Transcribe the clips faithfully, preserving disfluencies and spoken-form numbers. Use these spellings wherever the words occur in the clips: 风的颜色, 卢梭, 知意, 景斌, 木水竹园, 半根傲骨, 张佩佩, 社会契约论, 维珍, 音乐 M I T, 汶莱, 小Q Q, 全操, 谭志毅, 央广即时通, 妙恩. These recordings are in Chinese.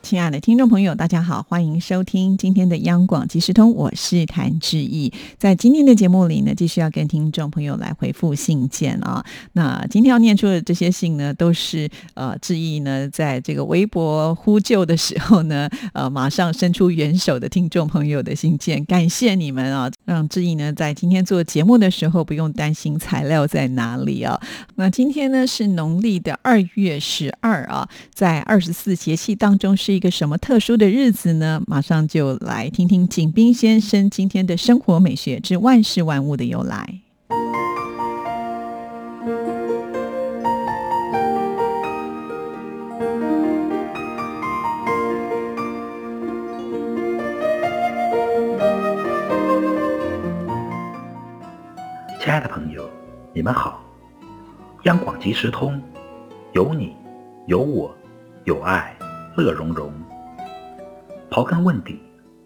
亲爱的听众朋友，大家好，欢迎收听今天的央广即时通，我是谭志毅。在今天的节目里呢，继续要跟听众朋友来回复信件啊。那今天要念出的这些信呢，都是呃志毅呢在这个微博呼救的时候呢，呃马上伸出援手的听众朋友的信件，感谢你们啊，让志毅呢在今天做节目的时候不用担心材料在哪里啊。那今天呢是农历的二月十二啊，在二十四节气当中是一个什么特殊的日子呢？马上就来听听景斌先生今天的生活美学之万事万物的由来。亲爱的朋友，你们好，央广即时通，有你有我有爱，乐融融。刨根问底，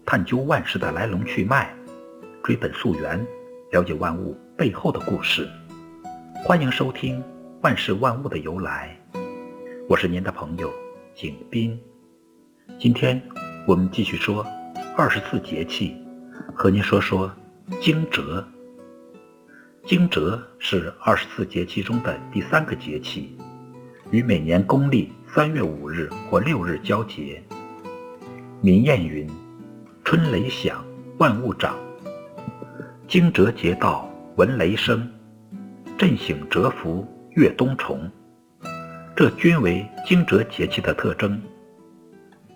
探究万事的来龙去脉，追本溯源，了解万物背后的故事。欢迎收听《万事万物的由来》，我是您的朋友景斌。今天我们继续说二十四节气，和您说说惊蛰。惊蛰是二十四节气中的第三个节气，于每年公历三月五日或六日交节。民谚云：春雷响，万物长。惊蛰节到，闻雷声，震醒蛰伏，跃冬虫。这均为惊蛰节气的特征。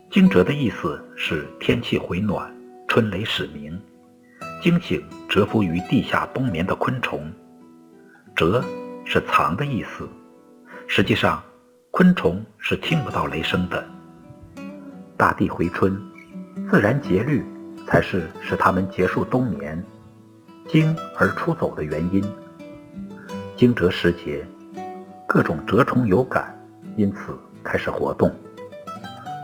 惊蛰的意思是天气回暖，春雷始鸣，惊醒蛰伏于地下冬眠的昆虫。蛰是藏的意思，实际上昆虫是听不到雷声的。大地回春，自然节律才是使它们结束冬眠、惊而出走的原因。惊蛰时节，各种蛰虫有感，因此开始活动。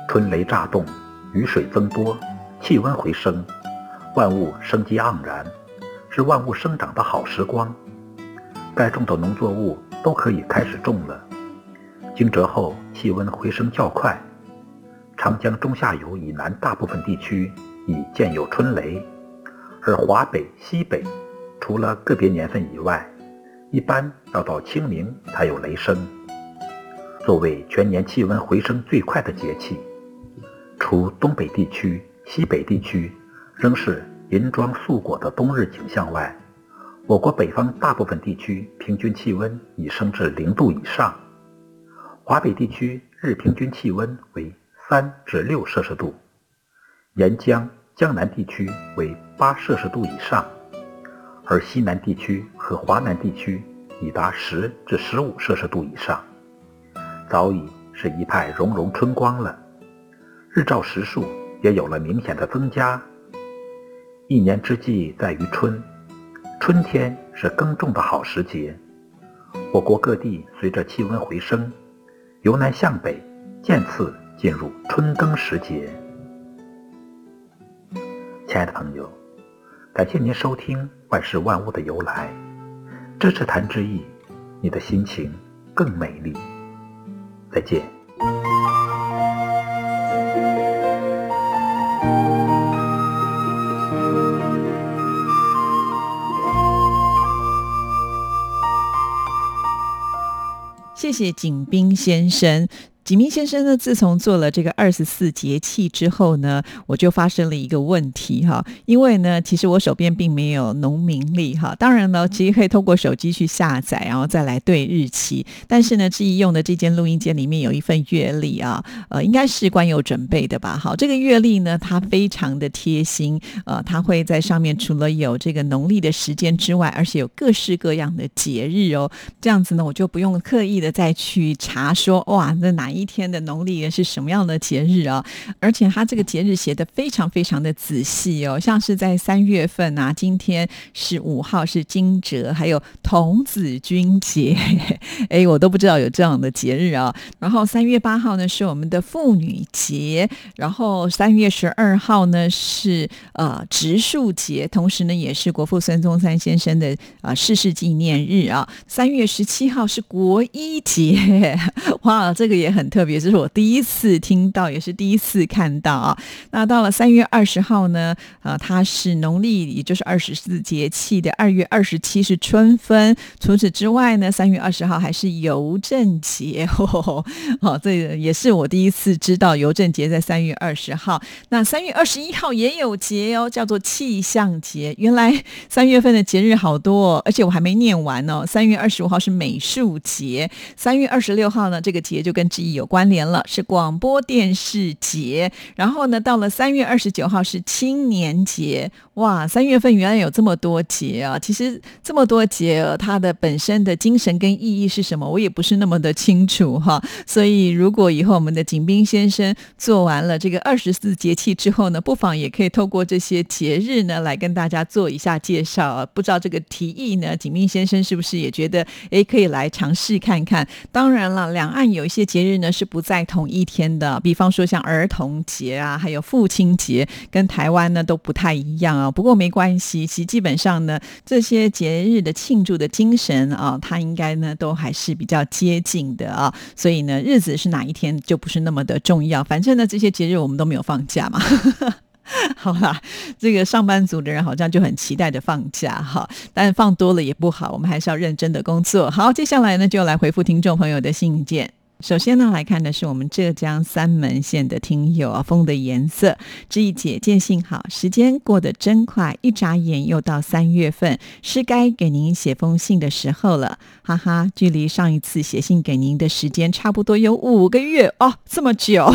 春雷乍动，雨水增多，气温回升，万物生机盎然，是万物生长的好时光。该种的农作物都可以开始种了。惊蛰后气温回升较快，长江中下游以南大部分地区已见有春雷，而华北、西北除了个别年份以外，一般要到清明才有雷声。作为全年气温回升最快的节气，除东北地区、西北地区仍是银装素裹的冬日景象外，我国北方大部分地区平均气温已升至零度以上。华北地区日平均气温为三至六摄氏度，沿江、江南地区为八摄氏度以上，而西南地区和华南地区已达十至十五摄氏度以上，早已是一派融融春光了。日照时数也有了明显的增加。一年之计在于春，春天是耕种的好时节。我国各地随着气温回升，由南向北渐次进入春耕时节。亲爱的朋友，感谢您收听《万事万物的由来》，支持谭志毅，你的心情更美丽。再见。谢谢景斌先生。景斌先生呢，自从做了这个二十四节气之后呢，我就发生了一个问题哈，因为呢，其实我手边并没有农民历哈，当然呢，其实可以透过手机去下载，然后再来对日期。但是呢，志毅用的这间录音间里面有一份月历啊，呃，应该是官友准备的吧？好，这个月历呢，它非常的贴心，呃，它会在上面除了有这个农历的时间之外，而且有各式各样的节日哦。这样子呢，我就不用刻意的再去查说哇，那哪一晚一天的农历是什么样的节日啊？而且他这个节日写得非常非常的仔细哦，像是在三月份啊，今天十五号是惊蛰，还有童子军节，哎，我都不知道有这样的节日啊。然后三月八号呢是我们的妇女节，然后三月十二号呢是呃植树节，同时呢也是国父孙中山先生的啊逝世纪念日啊。三月十七号是国医节，哇，这个也很特别，这是我第一次听到，也是第一次看到啊。那到了三月二十号呢，呃，它是农历也就是二十四节气的二月二十七是春分。除此之外呢，三月二十号还是邮政节，哦哦，这个也是我第一次知道邮政节在三月二十号。那三月二十一号也有节哦，叫做气象节。原来三月份的节日好多哦，而且我还没念完哦。三月二十五号是美术节，三月二十六号呢，这个节就跟记忆有关联了，是广播电视节。然后呢，到了三月二十九号是青年节。哇，三月份原来有这么多节啊！其实这么多节、啊，它的本身的精神跟意义是什么，我也不是那么的清楚哈。所以，如果以后我们的景斌先生做完了这个二十四节气之后呢，不妨也可以透过这些节日呢，来跟大家做一下介绍啊。不知道这个提议呢，景斌先生是不是也觉得，哎，可以来尝试看看？当然了，两岸有一些节日呢是不在同一天的，比方说像儿童节啊，还有父亲节，跟台湾呢都不太一样啊。不过没关系，其基本上呢，这些节日的庆祝的精神啊，它应该呢都还是比较接近的啊。所以呢，日子是哪一天就不是那么的重要，反正呢，这些节日我们都没有放假嘛。好啦，这个上班族的人好像就很期待着放假哈，但放多了也不好，我们还是要认真的工作。好，接下来呢，就来回复听众朋友的信件。首先呢，来看的是我们浙江三门县的听友啊，风的颜色，知意姐见信好，时间过得真快，一眨眼又到三月份，是该给您写封信的时候了，哈哈，距离上一次写信给您的时间差不多有五个月哦，这么久，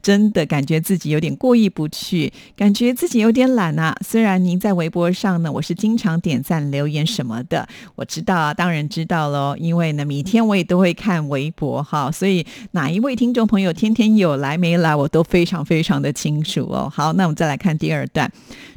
真的感觉自己有点过意不去，感觉自己有点懒啊。虽然您在微博上呢，我是经常点赞留言什么的，我知道啊，当然知道喽，因为呢，每天我也都会看微博。好，所以哪一位听众朋友天天有来没来我都非常非常的清楚哦。好，那我们再来看第二段。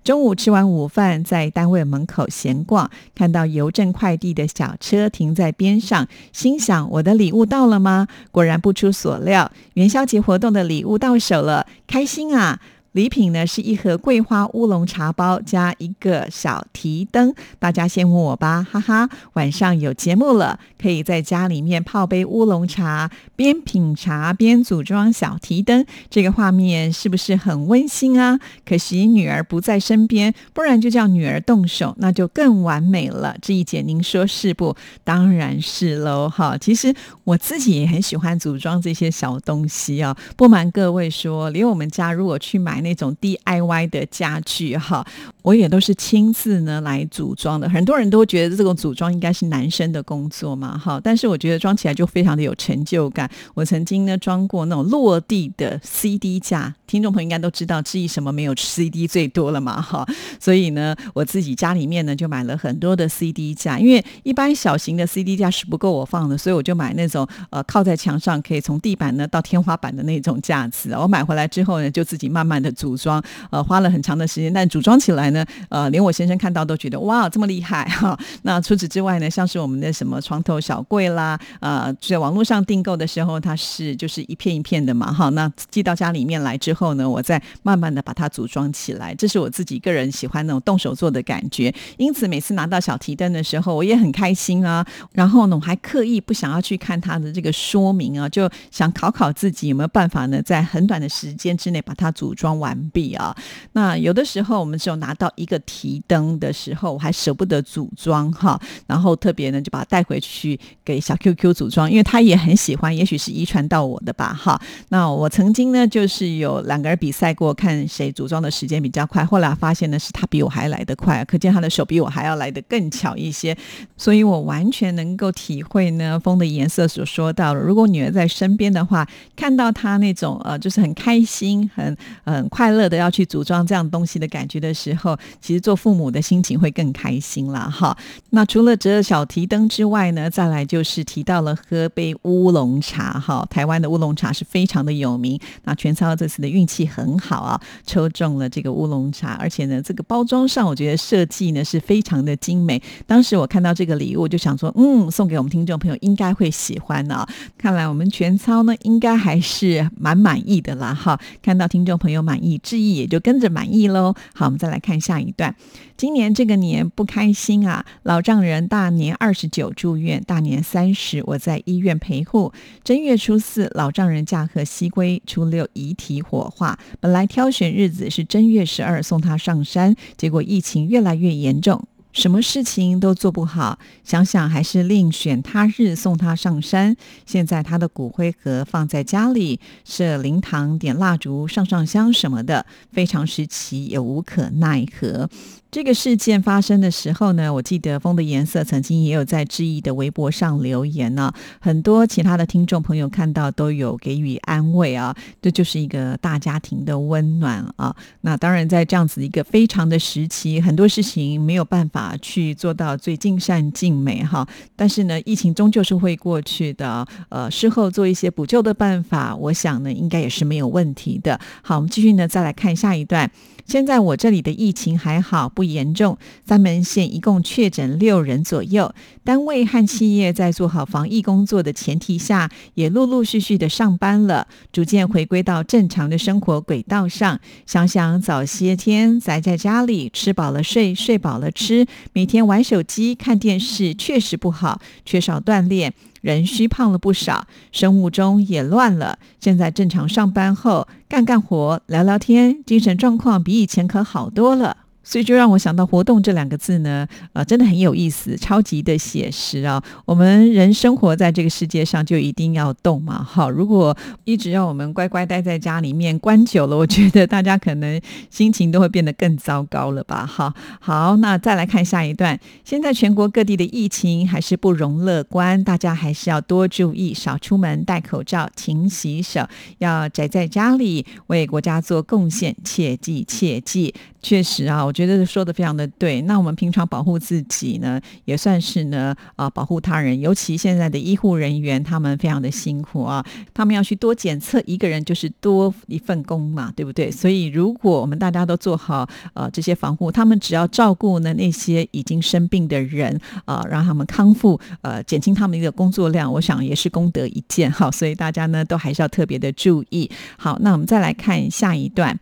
中午吃完午饭，在单位门口闲逛，看到邮政快递的小车停在边上，心想我的礼物到了吗？果然不出所料，元宵节活动的礼物到手了，开心啊。礼品呢是一盒桂花乌龙茶包加一个小提灯，大家羡慕我吧，哈哈！晚上有节目了，可以在家里面泡杯乌龙茶，边品茶边组装小提灯，这个画面是不是很温馨啊？可惜女儿不在身边，不然就叫女儿动手，那就更完美了。知意姐，您说是不？当然是喽，哈！其实我自己也很喜欢组装这些小东西啊。不瞒各位说，连我们家如果去买那种 D I Y 的家具哈，我也都是亲自呢来组装的。很多人都觉得这种组装应该是男生的工作嘛，哈，但是我觉得装起来就非常的有成就感。我曾经呢装过那种落地的 C D 架，听众朋友应该都知道，至于什么没有 C D 最多了嘛，哈，所以呢我自己家里面呢就买了很多的 C D 架，因为一般小型的 C D 架是不够我放的，所以我就买那种呃靠在墙上可以从地板呢到天花板的那种架子。我买回来之后呢，就自己慢慢的组装，呃，花了很长的时间，但组装起来呢，呃，连我先生看到都觉得哇，这么厉害哈、啊。那除此之外呢，像是我们的什么床头小柜啦，呃，在网络上订购的时候，它是就是一片一片的嘛，哈，那寄到家里面来之后呢，我再慢慢的把它组装起来，这是我自己个人喜欢那种动手做的感觉。因此每次拿到小提灯的时候，我也很开心啊。然后呢，我还刻意不想要去看它的这个说明啊，就想考考自己有没有办法呢，在很短的时间之内把它组装完。完毕啊！那有的时候我们只有拿到一个提灯的时候，我还舍不得组装哈，然后特别呢就把它带回去给小 Q Q 组装，因为他也很喜欢，也许是遗传到我的吧哈。那我曾经呢就是有两个人比赛过，看谁组装的时间比较快，后来发现呢是他比我还来得快，可见他的手比我还要来得更巧一些，所以我完全能够体会呢风的颜色所说到了，如果女儿在身边的话，看到他那种呃就是很开心很很很快乐的要去组装这样东西的感觉的时候，其实做父母的心情会更开心啦哈。那除了折小提灯之外呢，再来就是提到了喝杯乌龙茶哈，台湾的乌龙茶是非常的有名。那全操这次的运气很好啊，抽中了这个乌龙茶，而且呢这个包装上我觉得设计呢是非常的精美。当时我看到这个礼物我就想说嗯，送给我们听众朋友应该会喜欢啊。看来我们全操呢应该还是蛮满意的啦哈，看到听众朋友满意，致意也就跟着满意咯。好，我们再来看下一段。今年这个年不开心啊，老丈人大年二十九住院，大年三十我在医院陪护。正月初四老丈人驾鹤西归，初六遗体火化。本来挑选日子是正月十二送他上山，结果疫情越来越严重，什么事情都做不好，想想还是另选他日送他上山。现在他的骨灰盒放在家里，设灵堂，点蜡烛，上上香什么的，非常时期也无可奈何。这个事件发生的时候呢，我记得风的颜色曾经也有在致意的微博上留言呢、啊，很多其他的听众朋友看到都有给予安慰啊，这就是一个大家庭的温暖啊。那当然在这样子一个非常的时期，很多事情没有办法去做到最尽善尽美哈，但是呢，疫情终究是会过去的，呃，事后做一些补救的办法，我想呢应该也是没有问题的。好，我们继续呢再来看下一段。现在我这里的疫情还好，不严重，三门县一共确诊六人左右。单位和企业在做好防疫工作的前提下，也陆陆续续的上班了，逐渐回归到正常的生活轨道上。想想早些天宅在家里，吃饱了睡，睡饱了吃，每天玩手机看电视，确实不好，缺少锻炼，人虚胖了不少，生物钟也乱了。现在正常上班后，干干活，聊聊天，精神状况比以前可好多了。所以就让我想到活动这两个字呢，呃，真的很有意思，超级的写实啊。我们人生活在这个世界上就一定要动嘛，好，如果一直让我们乖乖待在家里面关久了，我觉得大家可能心情都会变得更糟糕了吧。好，好，那再来看下一段。现在全国各地的疫情还是不容乐观，大家还是要多注意，少出门，戴口罩，勤洗手，要宅在家里为国家做贡献，切记切记。确实啊，我觉得说的非常的对。那我们平常保护自己呢，也算是呢、呃、保护他人，尤其现在的医护人员他们非常的辛苦啊，他们要去多检测，一个人就是多一份工嘛，对不对？所以如果我们大家都做好呃这些防护，他们只要照顾呢那些已经生病的人啊、呃，让他们康复，呃减轻他们的工作量，我想也是功德一件。好，所以大家呢都还是要特别的注意。好，那我们再来看下一段。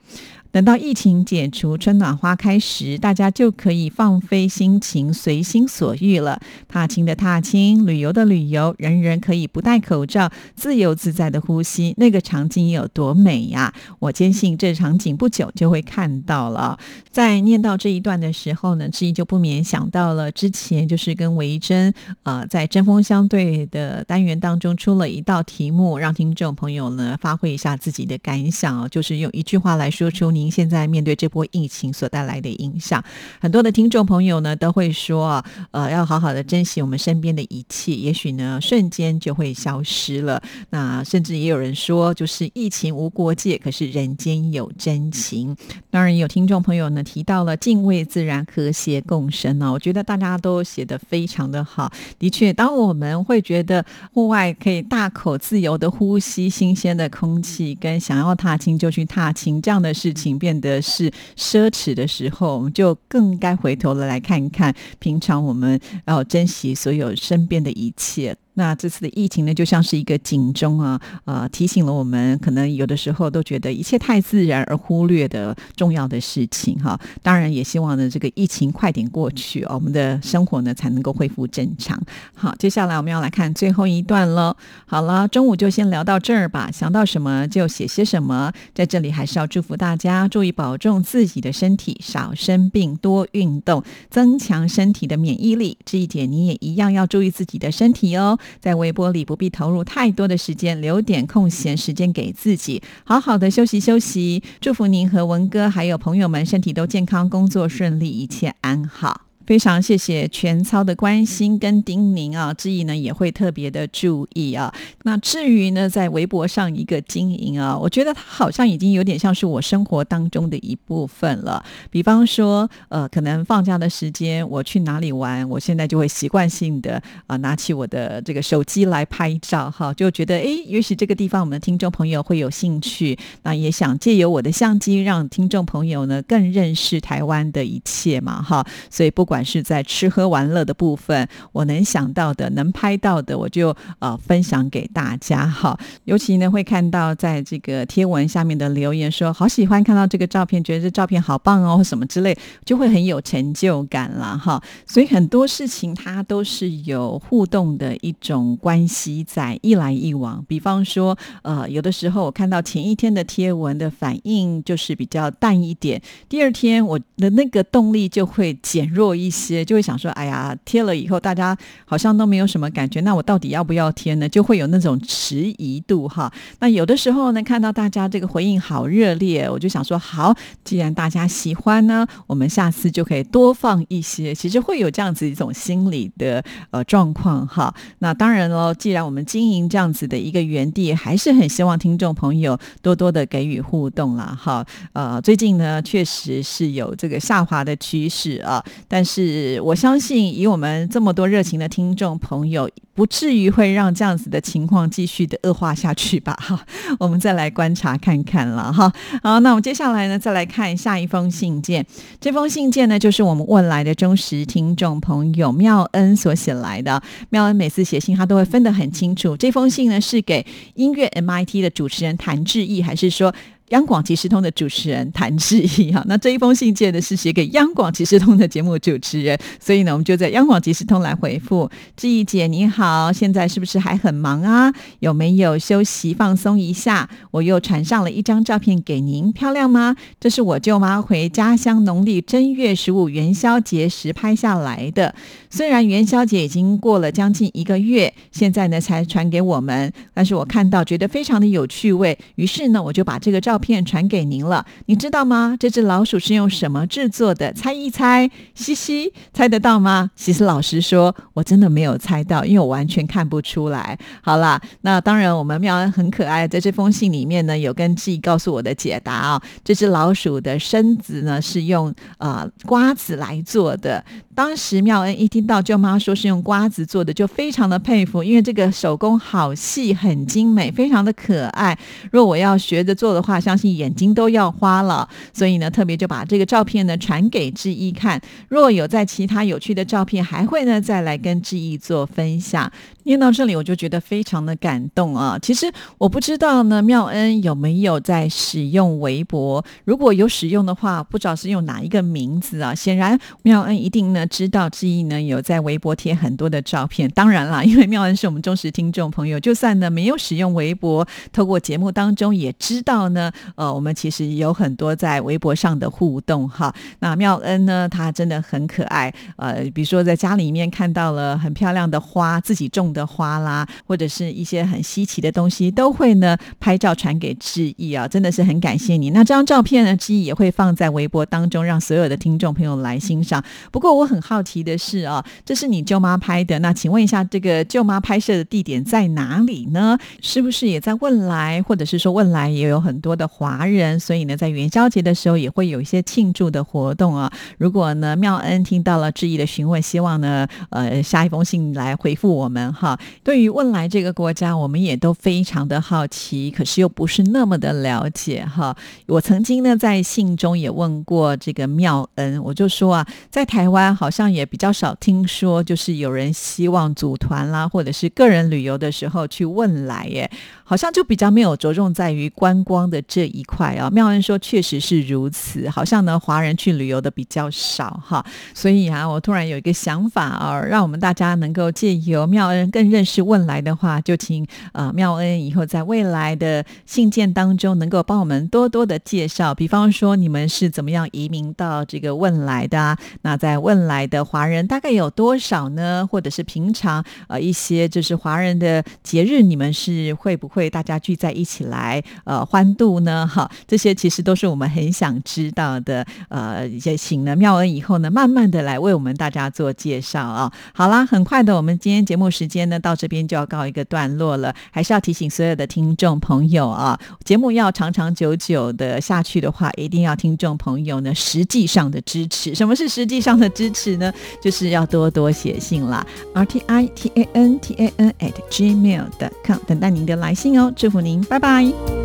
等到疫情解除，春暖花开时，大家就可以放飞心情，随心所欲了。踏青的踏青，旅游的旅游，人人可以不戴口罩，自由自在的呼吸，那个场景有多美呀、啊！我坚信这场景不久就会看到了。在念到这一段的时候呢，致意就不免想到了之前就是跟维珍、呃、在针锋相对的单元当中出了一道题目，让听众朋友呢发挥一下自己的感想、哦、就是用一句话来说出你现在面对这波疫情所带来的影响。很多的听众朋友呢都会说呃，要好好的珍惜我们身边的一切，也许呢瞬间就会消失了。那甚至也有人说，就是疫情无国界，可是人间有真情。当然有听众朋友呢提到了敬畏自然，和谐共生、哦、我觉得大家都写得非常的好。的确，当我们会觉得户外可以大口自由的呼吸新鲜的空气，跟想要踏青就去踏青这样的事情变得是奢侈的时候，我们就更该回头来看看平常我们要珍惜所有身边的一切。那这次的疫情呢就像是一个警钟啊，呃，提醒了我们可能有的时候都觉得一切太自然而忽略的重要的事情哈。当然也希望呢这个疫情快点过去、哦、我们的生活呢才能够恢复正常。好，接下来我们要来看最后一段咯。好了，中午就先聊到这儿吧，想到什么就写些什么。在这里还是要祝福大家注意保重自己的身体，少生病，多运动，增强身体的免疫力。致意姐你也一样要注意自己的身体哦，在微波里不必投入太多的时间，留点空闲时间给自己，好好的休息休息。祝福您和文哥还有朋友们身体都健康，工作顺利，一切安好。非常谢谢全操的关心跟叮咛啊，志毅呢也会特别的注意啊。那至于呢在微博上一个经营啊，我觉得它好像已经有点像是我生活当中的一部分了。比方说呃，可能放假的时间我去哪里玩，我现在就会习惯性的啊、呃、拿起我的这个手机来拍照哈，就觉得诶也许这个地方我们的听众朋友会有兴趣，那也想借由我的相机让听众朋友呢更认识台湾的一切嘛哈，所以不管不管是在吃喝玩乐的部分，我能想到的能拍到的我就、呃、分享给大家哈。尤其呢会看到在这个贴文下面的留言说好喜欢看到这个照片，觉得这照片好棒哦什么之类，就会很有成就感啦哈。所以很多事情它都是有互动的一种关系在，一来一往。比方说呃，有的时候我看到前一天的贴文的反应就是比较淡一点，第二天我的那个动力就会减弱一点一些，就会想说哎呀贴了以后大家好像都没有什么感觉，那我到底要不要贴呢，就会有那种迟疑度哈。那有的时候呢看到大家这个回应好热烈，我就想说好，既然大家喜欢呢，我们下次就可以多放一些，其实会有这样子一种心理的、呃、状况哈。那当然咯，既然我们经营这样子的一个园地，还是很希望听众朋友多多的给予互动啦哈。呃，最近呢确实是有这个下滑的趋势啊，但是是我相信以我们这么多热情的听众朋友，不至于会让这样子的情况继续的恶化下去吧哈，我们再来观察看看了哈。好，那我们接下来呢再来看下一封信件，这封信件呢就是我们问来的忠实听众朋友妙恩所写来的。妙恩每次写信他都会分得很清楚，这封信呢是给音乐 M I T 的主持人谭志毅，还是说央广即时通的主持人谭志毅哈，那这一封信件呢是写给央广即时通的节目主持人，所以呢我们就在央广即时通来回复。志毅姐你好，现在是不是还很忙啊？有没有休息放松一下？我又传上了一张照片给您，漂亮吗？这是我舅妈回家乡农历正月十五元宵节时拍下来的，虽然元宵节已经过了将近一个月，现在呢才传给我们，但是我看到觉得非常的有趣味，于是呢我就把这个照片照片传给您了。你知道吗？这只老鼠是用什么制作的？猜一猜，嘻嘻，猜得到吗？其实老实说，我真的没有猜到，因为我完全看不出来。好啦，那当然我们妙恩很可爱，在这封信里面呢，有跟志毅告诉我的解答啊、哦。这只老鼠的身子呢是用呃瓜子来做的。当时妙恩一听到舅妈说是用瓜子做的，就非常的佩服，因为这个手工好细，很精美，非常的可爱。如果我要学着做的话，相信眼睛都要花了，所以呢特别就把这个照片呢传给志毅看，若有在其他有趣的照片还会呢再来跟志毅做分享。念到这里我就觉得非常的感动啊。其实我不知道呢妙恩有没有在使用微博，如果有使用的话不知道是用哪一个名字啊。显然妙恩一定呢知道志毅呢有在微博贴很多的照片，当然啦因为妙恩是我们忠实听众朋友，就算呢没有使用微博，透过节目当中也知道呢呃，我们其实有很多在微博上的互动哈。那妙恩呢她真的很可爱，呃，比如说在家里面看到了很漂亮的花，自己种的花啦，或者是一些很稀奇的东西，都会呢拍照传给志毅啊，真的是很感谢你。那这张照片呢志毅也会放在微博当中，让所有的听众朋友来欣赏。不过我很好奇的是啊，这是你舅妈拍的，那请问一下这个舅妈拍摄的地点在哪里呢？是不是也在汶莱，或者是说汶莱也有很多的华人，所以呢在元宵节的时候也会有一些庆祝的活动啊。如果呢妙恩听到了志毅的询问，希望呢呃下一封信来回复我们哈。对于汶莱这个国家我们也都非常的好奇，可是又不是那么的了解哈。我曾经呢在信中也问过这个妙恩，我就说啊在台湾好像也比较少听说就是有人希望组团啦或者是个人旅游的时候去汶莱耶，好像就比较没有着重在于观光的这一块啊。妙恩说确实是如此，好像呢华人去旅游的比较少哈，所以啊我突然有一个想法啊，让我们大家能够借由妙恩更认识汶莱的话，就请呃妙恩以后在未来的信件当中能够帮我们多多的介绍，比方说你们是怎么样移民到这个汶莱的啊，那在汶莱的华人大概有多少呢？或者是平常呃一些就是华人的节日你们是会不会大家聚在一起来呃欢度呢？呢？好，这些其实都是我们很想知道的。呃，也请呢妙恩以后呢，慢慢的来为我们大家做介绍啊。好啦，很快的，我们今天节目时间呢，到这边就要告一个段落了。还是要提醒所有的听众朋友啊，节目要长长久久的下去的话，一定要听众朋友呢实际上的支持。什么是实际上的支持呢？就是要多多写信啦 ，r t i t a n t a n at gmail dot com， 等待您的来信哦。祝福您，拜拜。